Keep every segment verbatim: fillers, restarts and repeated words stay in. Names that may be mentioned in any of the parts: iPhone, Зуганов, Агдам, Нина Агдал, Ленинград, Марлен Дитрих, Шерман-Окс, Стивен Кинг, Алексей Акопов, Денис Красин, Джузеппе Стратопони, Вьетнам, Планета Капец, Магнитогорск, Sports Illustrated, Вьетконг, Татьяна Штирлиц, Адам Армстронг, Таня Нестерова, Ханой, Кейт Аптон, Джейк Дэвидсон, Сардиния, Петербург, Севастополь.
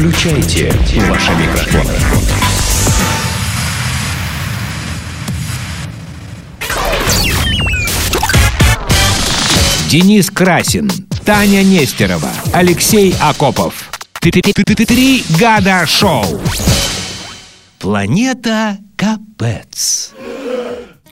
Включайте ваши микрофоны. Денис Красин, Таня Нестерова, Алексей Акопов. Три года шоу. Планета Капец.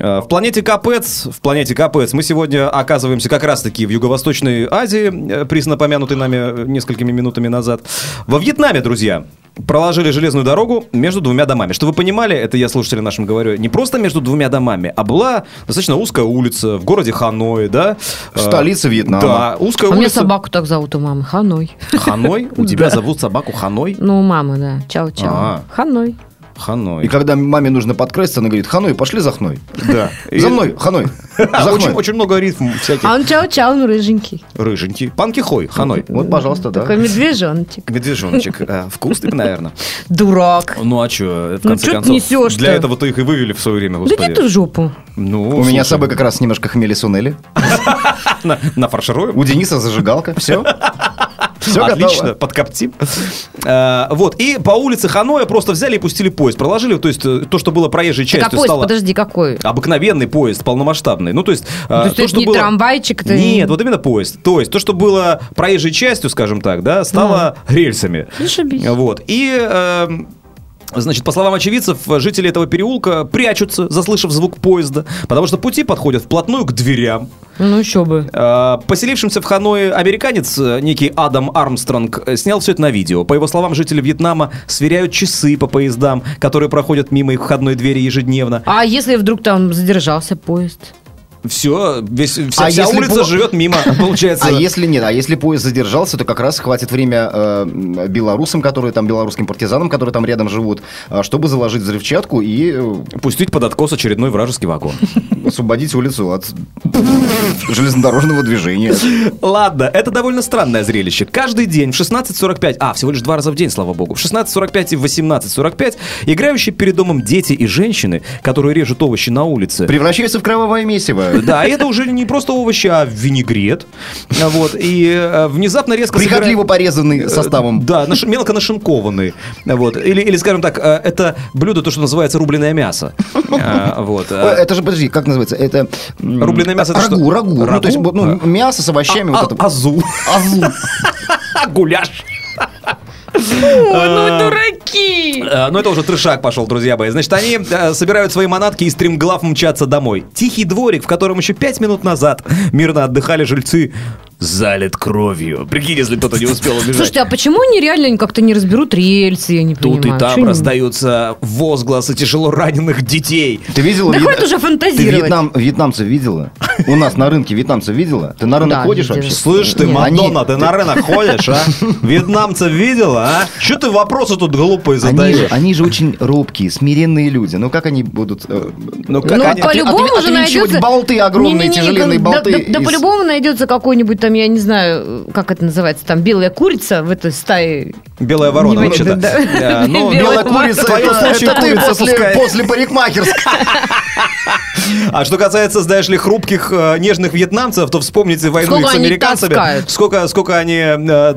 В планете Капец, в планете Капец мы сегодня оказываемся как раз-таки в Юго-Восточной Азии, присно помянутой нами несколькими минутами назад. Во Вьетнаме, друзья, проложили железную дорогу между двумя домами. Что вы понимали, это я слушателям нашим говорю, не просто между двумя домами, а была достаточно узкая улица в городе Ханой, да? Столица Вьетнама. Да, узкая а улица. У меня собаку так зовут у мамы, Ханой. Ханой? У тебя зовут собаку Ханой? Ну, у мамы, да. Чао-чао. Ханой. Ханой. И когда маме нужно подкраситься, она говорит: Ханой, пошли за Хной. Да. За мной, Ханой. Очень много ритм всяких. А он чау-чау, он рыженький. Рыженький. Панкихой, Ханой. Вот, пожалуйста, да. Такой медвежоночек. Медвежоночек. Вкусный, наверное. Дурак. Ну а что, в конце концов, для этого-то их и вывели в свое время. Да не ты в жопу. У меня с собой как раз немножко хмели-сунели. Нафаршируем. У Дениса зажигалка. Все. Все отлично, подкоптим. а, Вот, и по улице Ханоя просто взяли и пустили поезд. Проложили, то есть, то, что было проезжей частью, так, а стало... Подожди, какой? Обыкновенный поезд, полномасштабный. Ну, то есть... То, то, то есть, не было... трамвайчик? Это... Нет, вот именно поезд. То есть, то, что было проезжей частью, скажем так, да, стало да. рельсами. Зашибись. Вот, и... Э... Значит, по словам очевидцев, жители этого переулка прячутся, заслышав звук поезда, потому что пути подходят вплотную к дверям. Ну еще бы. Поселившимся в Ханое американец, некий Адам Армстронг, снял все это на видео. По его словам, жители Вьетнама сверяют часы по поездам, которые проходят мимо их входной двери ежедневно. А если вдруг там задержался поезд? Все, весь, вся, а вся улица по... живет мимо, получается. А если нет, а если поезд задержался, то как раз хватит время э, белорусам, которые там, белорусским партизанам, которые там рядом живут, э, чтобы заложить взрывчатку и... Э, пустить под откос очередной вражеский вагон. Освободить улицу от железнодорожного движения. Ладно, это довольно странное зрелище. Каждый день в шестнадцать сорок пять, а, всего лишь два раза в день, слава богу, в шестнадцать сорок пять и в восемнадцать сорок пять играющие перед домом дети и женщины, которые режут овощи на улице, превращаются в кровавое месиво. Да, это уже не просто овощи, а винегрет. Вот, и внезапно резко... Прихотливо собира... порезанный составом. Да, наш... мелко нашинкованный. Вот. Или, или, скажем так, это блюдо, то, что называется рубленое мясо. Вот. Это же, подожди, как называется? Это... Рубленое мясо... Это рагу, что? рагу. рагу? Ну, то есть, ну, мясо с овощами. А, вот это... Азу. Азу. Гуляш. О, ну дураки! Ну это уже трешак пошел, друзья мои. Значит, они собирают свои манатки и стремглав мчатся домой. Тихий дворик, в котором еще пять минут назад мирно отдыхали жильцы, залит кровью. Прикинь, если кто-то не успел убежать. Слушайте, а почему они реально как-то не разберут рельсы, я не понимаю. Тут и там раздаются возгласы тяжело раненых детей. Ты видела? Да хватит уже фантазировать. Ты вьетнам... вьетнамцев видела? У нас на рынке вьетнамцев видела? Ты на рынок да, ходишь вообще? Слышь ты, Мадонна, ты на рынок ходишь, а? Вьетнамцев видела, а? Че ты вопросы тут глупые задаешь? Они же, они же очень робкие, смиренные люди. Ну как они будут... Ну как они... по-любому же найдется... болты огромные, тяжеленные болты. Да по-любому найдется какой-нибудь... Там, я не знаю, как это называется, там белая курица в этой стае. Белая ворона, вообще-то. Да. Да. Ну, белая, белая курица, это ты после, после парикмахерской. А что касается, знаешь ли, хрупких, нежных вьетнамцев, то вспомните войну сколько их с американцами. Сколько, сколько они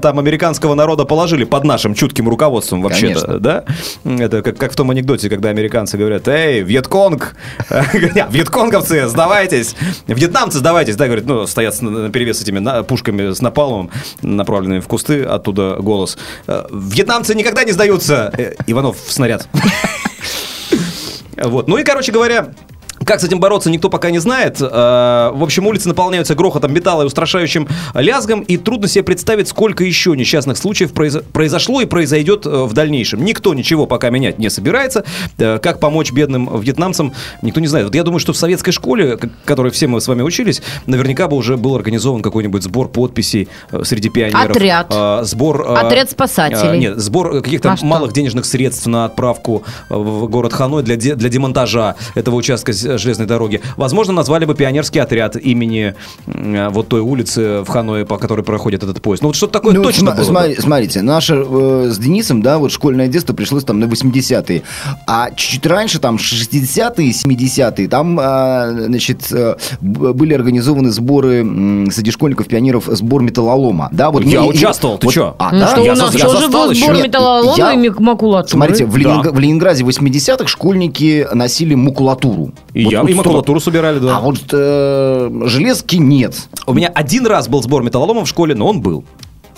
там американского народа положили под нашим чутким руководством вообще-то. Да? Это как, как в том анекдоте, когда американцы говорят: эй, Вьетконг, вьетконговцы, сдавайтесь. Вьетнамцы, сдавайтесь. Да, говорят, ну, стоят на перевес этими на пушками с напалмом, направленными в кусты, оттуда голос. Вьетнамцы никогда не сдаются. Иванов, снаряд. Вот. Ну и, короче говоря... Как с этим бороться, никто пока не знает. В общем, улицы наполняются грохотом металла и устрашающим лязгом, и трудно себе представить, сколько еще несчастных случаев произошло и произойдет в дальнейшем. Никто ничего пока менять не собирается. Как помочь бедным вьетнамцам, никто не знает. Вот я думаю, что в советской школе, в которой все мы с вами учились, наверняка бы уже был организован какой-нибудь сбор подписей среди пионеров. Отряд. Сбор, Отряд спасателей. Нет, сбор каких-то а малых денежных средств на отправку в город Ханой для, де- для демонтажа этого участка железной дороги, возможно, назвали бы пионерский отряд имени э, вот той улицы в Ханое, по которой проходит этот поезд. Ну вот что-то такое, ну, точно вот, было. Смотрите, наше э, с Денисом, да, вот школьное детство пришлось там на восьмидесятые. А чуть раньше, там, шестидесятые, семидесятые, там, э, значит, э, были организованы сборы э, среди школьников, пионеров, сбор металлолома. Да, вот я мне, участвовал, и, ты вот, что? А, ну, да? Что я у нас я тоже был сбор металлолома и макулатуры. Смотрите, в, Ленинг... да. в Ленинграде в восьмидесятых школьники носили макулатуру. И, вот, я, вот, и макулатуру сто... собирали, да. А вот э, железки нет. У меня один раз был сбор металлолома в школе, но он был.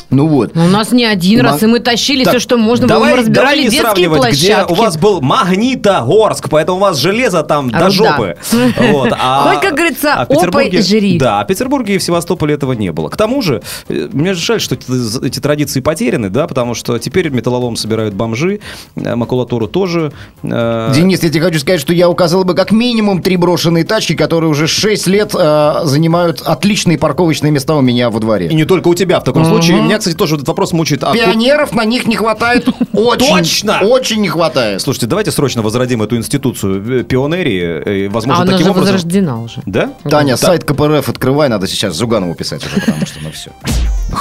Ну вот. У нас не один раз, Маг... и мы тащили так, все, что можно было. Мы разбирали детские площадки. Где у вас был Магнитогорск, поэтому у вас железо там а до жопы. Да. Вот. А, хоть, как говорится, а опой жри. Да, а в Петербурге и в Севастополе этого не было. К тому же, мне жаль, что эти, эти традиции потеряны, да, потому что теперь металлолом собирают бомжи, макулатуру тоже. Э... Денис, я тебе хочу сказать, что я указал бы как минимум три брошенные тачки, которые уже шесть лет э, занимают отличные парковочные места у меня во дворе. И не только у тебя в таком mm-hmm. случае. Меня, кстати, тоже этот вопрос мучает. А пионеров тут... на них не хватает очень. Точно! Очень не хватает. Слушайте, давайте срочно возродим эту институцию пионерии. Возможно, а таким она же образом... возрождена уже. Да? Таня, да. Сайт ка пэ эр эф открывай, надо сейчас Зуганову писать уже, потому что мы все.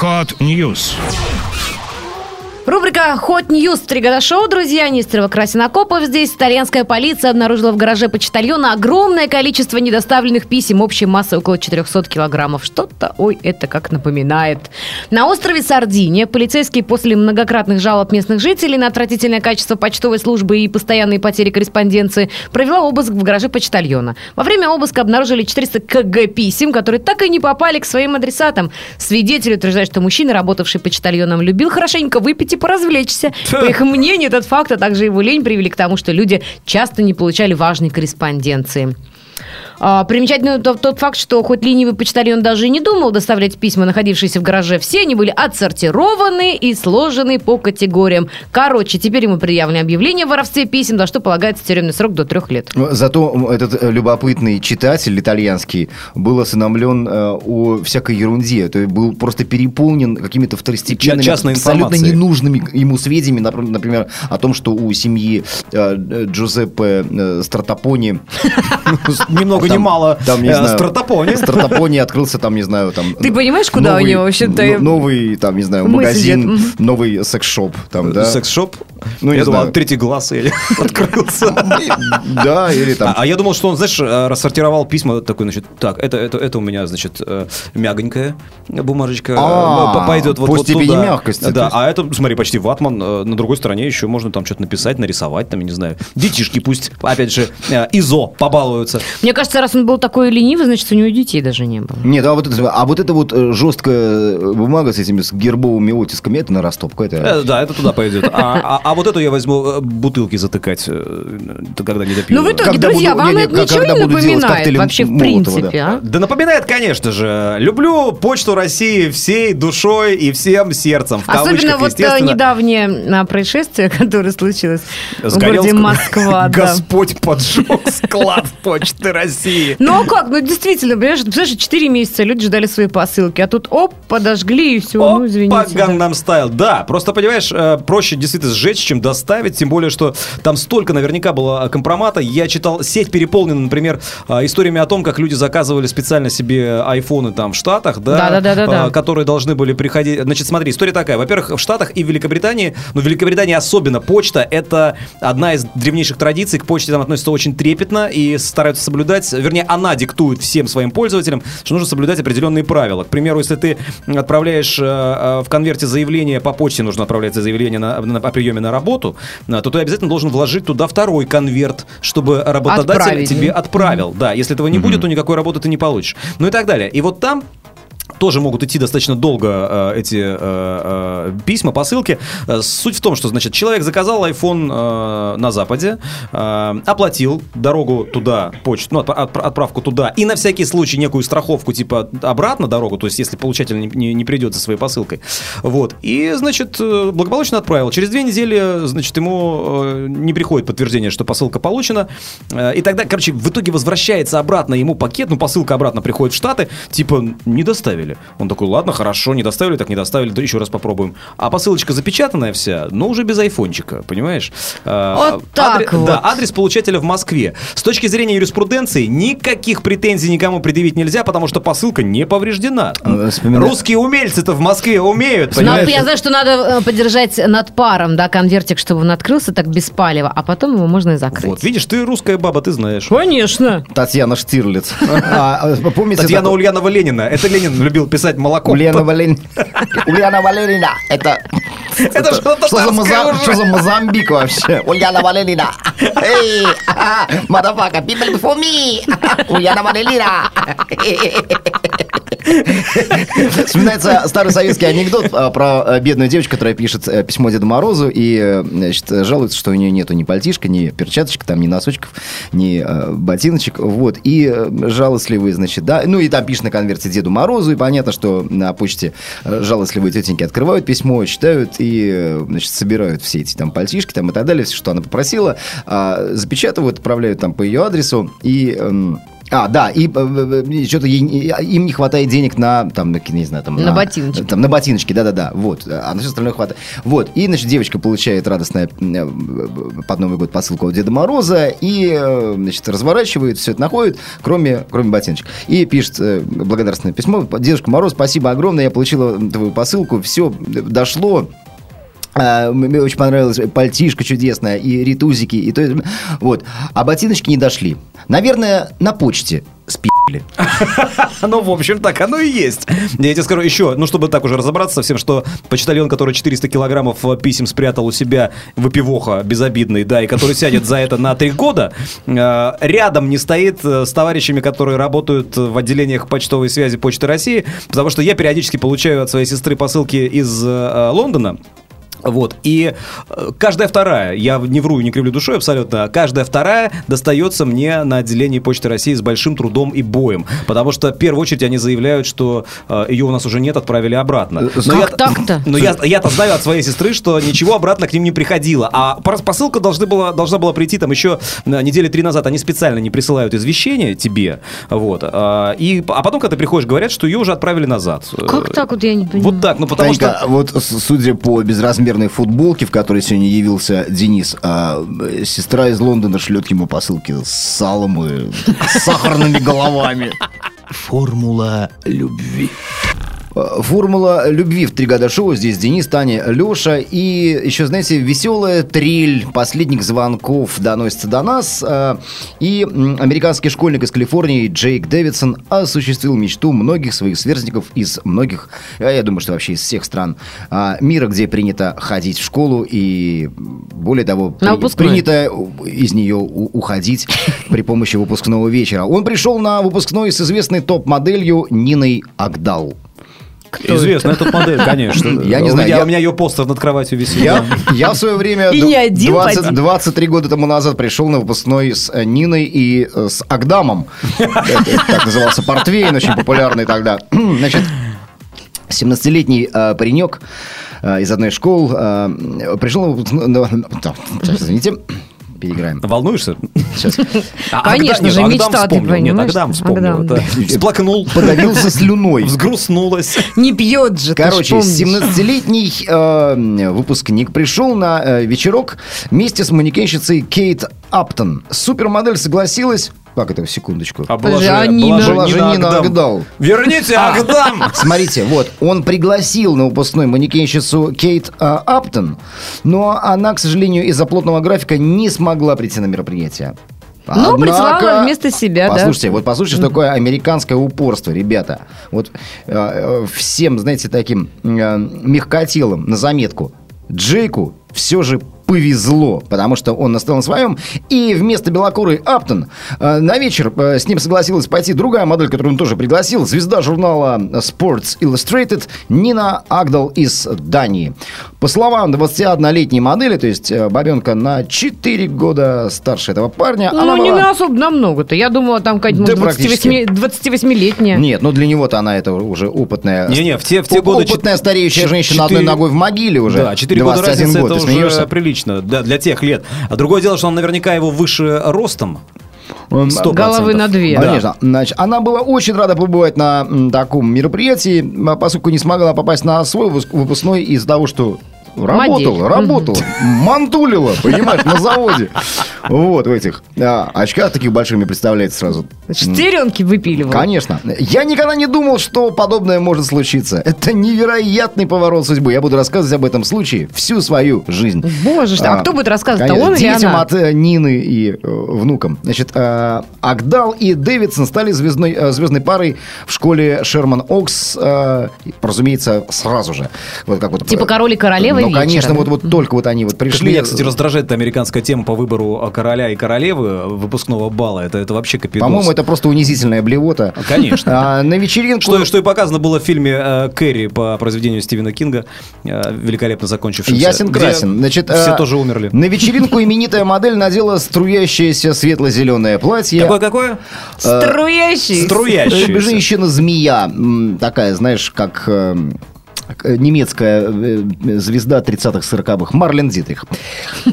Hot News. Рубрика «Hot News» Тригода Шоу, друзья. Нестерова, Красин, Акопов. Здесь итальянская полиция обнаружила в гараже почтальона огромное количество недоставленных писем общей массой около четыреста килограммов. Что-то, ой, это как напоминает. На острове Сардиния полицейские после многократных жалоб местных жителей на отвратительное качество почтовой службы и постоянные потери корреспонденции провела обыск в гараже почтальона. Во время обыска обнаружили четыреста килограммов писем, которые так и не попали к своим адресатам. Свидетели утверждают, что мужчина, работавший почтальоном, любил хорошенько выпить и поразвлечься. По их мнению, этот факт, а также его лень привели к тому, что люди часто не получали важной корреспонденции. А, примечательно тот, тот факт, что хоть ленивый почтальон даже и не думал доставлять письма, находившиеся в гараже, все они были отсортированы и сложены по категориям. Короче, теперь ему предъявлено объявление о воровстве писем, за что полагается тюремный срок до трех лет. Зато этот любопытный читатель итальянский был осведомлен э, о всякой ерунде. То есть был просто переполнен какими-то второстепенными, абсолютно ненужными ему сведениями, например, о том, что у семьи э, Джузеппе э, Стратопони... Немного, ни мало. Там, не знаю, Стратопони. Стратопони открылся, там, не знаю, там... Ты понимаешь, куда новый, у него вообще-то... Н- новый, там, не знаю, магазин, сидят. Новый секс-шоп, там, да? Секс-шоп? Ну, я думал, третий глаз или открылся. Да, или там... А я думал, что он, знаешь, рассортировал письма, такой, значит, так, это у меня, значит, мягонькая бумажечка, пойдет вот туда. Пусть тебе не мягкость. Да, а это, смотри, почти ватман, на другой стороне еще можно там что-то написать, нарисовать, там, я не знаю, детишки пусть, опять же, ИЗО побалуются. Мне кажется, раз он был такой ленивый, значит, у него детей даже не было. Нет, а вот это, а вот, это вот жесткая бумага с этими с гербовыми оттисками, это на растопку. Это... Э, да, это туда пойдет. А, а, а вот эту я возьму бутылки затыкать, когда не допью. Ну, в итоге, когда друзья, буду, вам не, это не, ничего не напоминает вообще, в принципе, Молотова, да. А? Да напоминает, конечно же. Люблю почту России всей душой и всем сердцем. В особенно вот недавнее происшествие, которое случилось с в городе Москва. Господь поджег склад почты России. Ну а как? Ну действительно, понимаешь, четыре месяца люди ждали свои посылки, а тут оп, подожгли и все, оп, ну извините. Опа, Gangnam Style, да, просто понимаешь, проще действительно сжечь, чем доставить, тем более, что там столько наверняка было компромата. Я читал, сеть переполнена, например, историями о том, как люди заказывали специально себе айфоны там в Штатах, да, да, которые должны были приходить. Значит, смотри, история такая. Во-первых, в Штатах и в Великобритании, но в Великобритании особенно почта, это одна из древнейших традиций, к почте там относятся очень трепетно и стараются соблюдать, вернее, она диктует всем своим пользователям, что нужно соблюдать определенные правила. К примеру, если ты отправляешь э, в конверте заявление, по почте нужно отправлять заявление на, на, о приеме на работу, то ты обязательно должен вложить туда второй конверт, чтобы работодатель отправили. Тебе отправил. Да, если этого не mm-hmm. будет, то никакой работы ты не получишь. Ну и так далее. И вот там тоже могут идти достаточно долго э, эти э, э, письма, посылки. Суть в том, что, значит, человек заказал iPhone э, на Западе, э, оплатил дорогу туда, почту, ну, от, отправку туда, и на всякий случай некую страховку, типа, обратно дорогу, то есть, если получатель не, не, не придет за своей посылкой. Вот. И, значит, благополучно отправил. Через две недели, значит, ему не приходит подтверждение, что посылка получена. И тогда, короче, в итоге возвращается обратно ему пакет, ну, посылка обратно приходит в Штаты, типа, не доставили. доставили. Он такой, ладно, хорошо, не доставили, так не доставили, да еще раз попробуем. А посылочка запечатанная вся, но уже без айфончика, понимаешь? Вот так Адре... вот. Да, адрес получателя в Москве. С точки зрения юриспруденции никаких претензий никому предъявить нельзя, потому что посылка не повреждена. Вспоминаю. Русские умельцы-то в Москве умеют, понимаешь? Я знаю, что надо подержать над паром, да, конвертик, чтобы он открылся так без палева, а потом его можно и закрыть. Вот, видишь, ты русская баба, ты знаешь. Конечно. Татьяна Штирлиц. Татьяна Ульянова Ленина. Это Ленин любил писать молоко. Ульянова Ленина. Это... Это что за Мозамбик вообще? Ульянова Ленина. Эй, мадафака, people for me. Ульянова Ленина. Вспоминается старый советский анекдот про бедную девочку, которая пишет письмо Деду Морозу и, значит, жалуется, что у нее нету ни пальтишка, ни перчаточек, там, ни носочков, ни ботиночек. Вот. И жалостливые, значит, да. Ну, и там пишет на конверте Деду Морозу, и понятно, что на почте жалостливые тетеньки открывают письмо, читают и, значит, собирают все эти там пальтишки, там, и так далее, все, что она попросила, запечатывают, отправляют там по ее адресу и... А, да, и, и что-то им не хватает денег на, там, не знаю, там... На, на ботиночки. Там, на ботиночки, да-да-да, вот, а на все остальное хватает. Вот, и, значит, девочка получает радостную под Новый год посылку от Деда Мороза и, значит, разворачивает, все это находит, кроме, кроме ботиночек. И пишет благодарственное письмо. Дедушка Мороз, спасибо огромное, я получила твою посылку, все дошло. Мне очень понравилась пальтишка чудесная, и ритузики, и то, вот. А ботиночки не дошли. Наверное, на почте спи***ли. Ну, в общем, так оно и есть. Я тебе скажу еще, ну, чтобы так уже разобраться со всем, что почтальон, который четыреста килограммов писем спрятал у себя, выпивоха безобидный, да, и который сядет за это на три года, рядом не стоит с товарищами, которые работают в отделениях почтовой связи Почты России, потому что я периодически получаю от своей сестры посылки из Лондона. Вот, и каждая вторая, я не вру и не кривлю душой абсолютно, каждая вторая достается мне на отделении Почты России с большим трудом и боем, потому что в первую очередь они заявляют, что ее у нас уже нет, отправили обратно. Но как я, так-то? Но я, я-то знаю от своей сестры, что ничего обратно к ним не приходило, а посылка должна была, должна была прийти там еще недели три назад, они специально не присылают извещения тебе, вот, и, а потом, когда ты приходишь, говорят, что ее уже отправили назад. Как так вот, я не понимаю. Вот так, ну потому Танька, что... вот судя по безразмерности футболки, в которой сегодня явился Денис, а сестра из Лондона шлет ему посылки с салом и с сахарными головами. Формула любви. Формула любви в три года шоу. Здесь Денис, Таня, Леша. И еще, знаете, веселая трель последних звонков доносится до нас. И американский школьник из Калифорнии Джейк Дэвидсон осуществил мечту многих своих сверстников из многих, я думаю, что вообще из всех стран мира, где принято ходить в школу и, более того, принято из нее уходить при помощи выпускного вечера. Он пришел на выпускной с известной топ-моделью Ниной Агдал. Кто Известная это? Топ-модель, конечно. Я не знаю. У меня, я... у меня ее постер над кроватью висит. Я, я в свое время двадцать, двадцать три года тому назад пришел на выпускной с Ниной и с Агдамом. Так назывался портвейн, очень популярный тогда. Значит, семнадцатилетний э, паренек э, из одной школы э, пришел на выпускной... Сейчас, извините... Переиграем. Волнуешься? Сейчас. А Конечно Агдам, же, Агдам мечта, вспомнил. ты понимаешь? Нет, Агдам вспомнил. Агдам, да. Всплакнул. Подавился слюной. Взгрустнулось. Не пьет же, короче, семнадцатилетний э, выпускник пришел на э, вечерок вместе с манекенщицей Кейт Аптон. Супермодель согласилась... Как это, секундочку? А была же, же Нина Агдал. Верните Агдам! Смотрите, вот, он пригласил на выпускной манекенщицу Кейт а, Аптон, но она, к сожалению, из-за плотного графика не смогла прийти на мероприятие. Однако, ну, прислала вместо себя, послушайте, да. Послушайте, вот послушайте, что такое американское упорство, ребята. Вот э, всем, знаете, таким э, мягкотелым на заметку. Джейку все же повезло, потому что он настал на своем, и вместо белокурой Аптон э, на вечер э, с ним согласилась пойти другая модель, которую он тоже пригласил, звезда журнала Sports Illustrated Нина Агдал из Дании. По словам двадцатиоднолетней модели, то есть э, бабенка на четыре года старше этого парня. Ну, она не была... особо намного-то. Я думала, там какая-то да двадцативосьмилетняя. Нет, ну для него-то она это уже опытная. Не-не, в те, в те годы... Опытная стареющая женщина одной ногой в могиле уже. Да, четыре года разница, год, это уже прилично. Да, для тех лет. А другое дело, что он наверняка его выше ростом. сто процентов. Головы на две. Да. Конечно. Значит, она была очень рада побывать на таком мероприятии, поскольку не смогла попасть на свой выпускной из-за того, что работала, работала, мантулила, понимаешь, на заводе. Вот в этих а, очках таких большими, представляете, сразу. Шестеренки выпиливала. Конечно. Я никогда не думал, что подобное может случиться. Это невероятный поворот судьбы. Я буду рассказывать об этом случае всю свою жизнь. Боже, а, а кто будет рассказывать-то, он или она? Детям от Нины и э, внукам. Значит, э, Агдал и Дэвидсон стали звездной, э, звездной парой в школе Шерман-Окс, э, разумеется, сразу же. Вот как вот, типа король и королева. Ну, конечно, вот, вот только вот они вот пришли. Меня, кстати, раздражает американская тема по выбору короля и королевы выпускного балла. Это, это вообще капидос. По-моему, это просто унизительная блевота. Конечно. А, на вечеринку... Что, что и показано было в фильме э, «Кэрри» по произведению Стивена Кинга, э, великолепно закончившемся. Ясен красен. Значит, э, все тоже умерли. На вечеринку именитая модель надела струящееся светло-зеленое платье. Какое-какое? Э, струящееся. Струящееся. Женщина-змея. Такая, знаешь, как... Э, немецкая звезда тридцатых-сороковых Марлен Дитрих.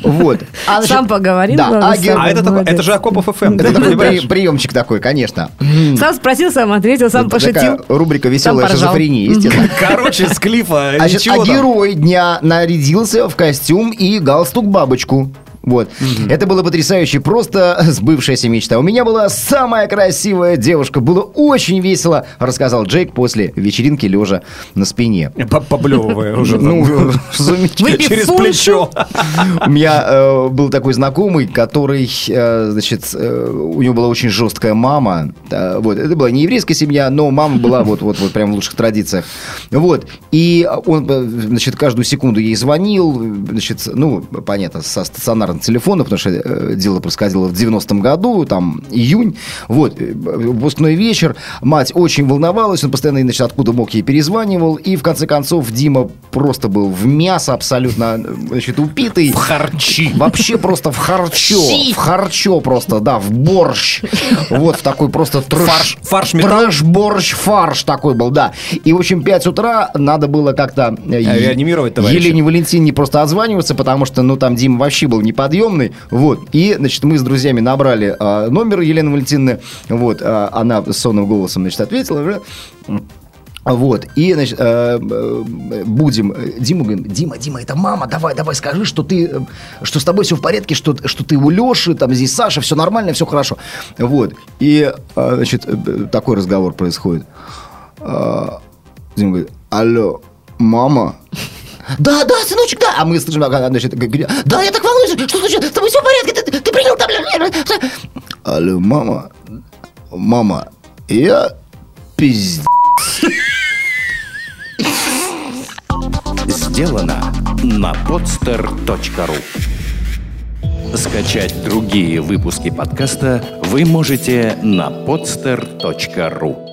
Вот. А, значит, сам поговорил. Да, агер... А это, такой, это же Акопов эф эм. Это такой при, приемчик такой, конечно. Сам спросил, сам ответил, сам это пошутил. Такая рубрика «Веселая шизофрения», естественно. Короче, с клифа а, значит, а герой дня нарядился в костюм и галстук-бабочку. Вот. Mm-hmm. Это было потрясающе, просто сбывшаяся мечта. У меня была самая красивая девушка. Было очень весело, рассказал Джейк после вечеринки лежа на спине. Поблевывая уже. Ну, через плечо. У меня был такой знакомый, который, значит, у него была очень жесткая мама. Вот. Это была не еврейская семья, но мама была вот вот вот прям в лучших традициях. Вот. И он, значит, каждую секунду ей звонил, значит, ну, понятно, со стационарным телефона, потому что дело происходило в девяностом году, там, июнь. Вот, выпускной вечер. Мать очень волновалась, он постоянно, значит, откуда мог, ей перезванивал. И, в конце концов, Дима просто был в мясо абсолютно, значит, упитый. В харчи. Вообще просто в харчо. В харчо просто, да, в борщ. Вот, в такой просто трэш. Фарш. Трэш, борщ, фарш такой был, да. И, в общем, пять утра надо было как-то... Реанимировать, товарищи. Елене Валентине просто отзваниваться, потому что, ну, там Дима вообще был не подъемный, вот, и, значит, мы с друзьями набрали а, номер Елены Валентиновны, вот, а, она сонным голосом, значит, ответила, вот, и, значит, э, э, будем, Диму говорим, Дима, Дима, это мама, давай, давай, скажи, что ты, что с тобой все в порядке, что, что ты у Леши, там здесь Саша, все нормально, все хорошо, вот, и, э, значит, такой разговор происходит, э, Дима говорит, алло, мама? Да, да, сыночек, да. А мы слышим, значит, да, я так волнуюсь, что случилось, с тобой все в порядке, ты, ты принял, да, блин. Алло, мама, мама, я пиздец. Сделано на podster точка ru. Скачать другие выпуски подкаста вы можете на podster точка ru.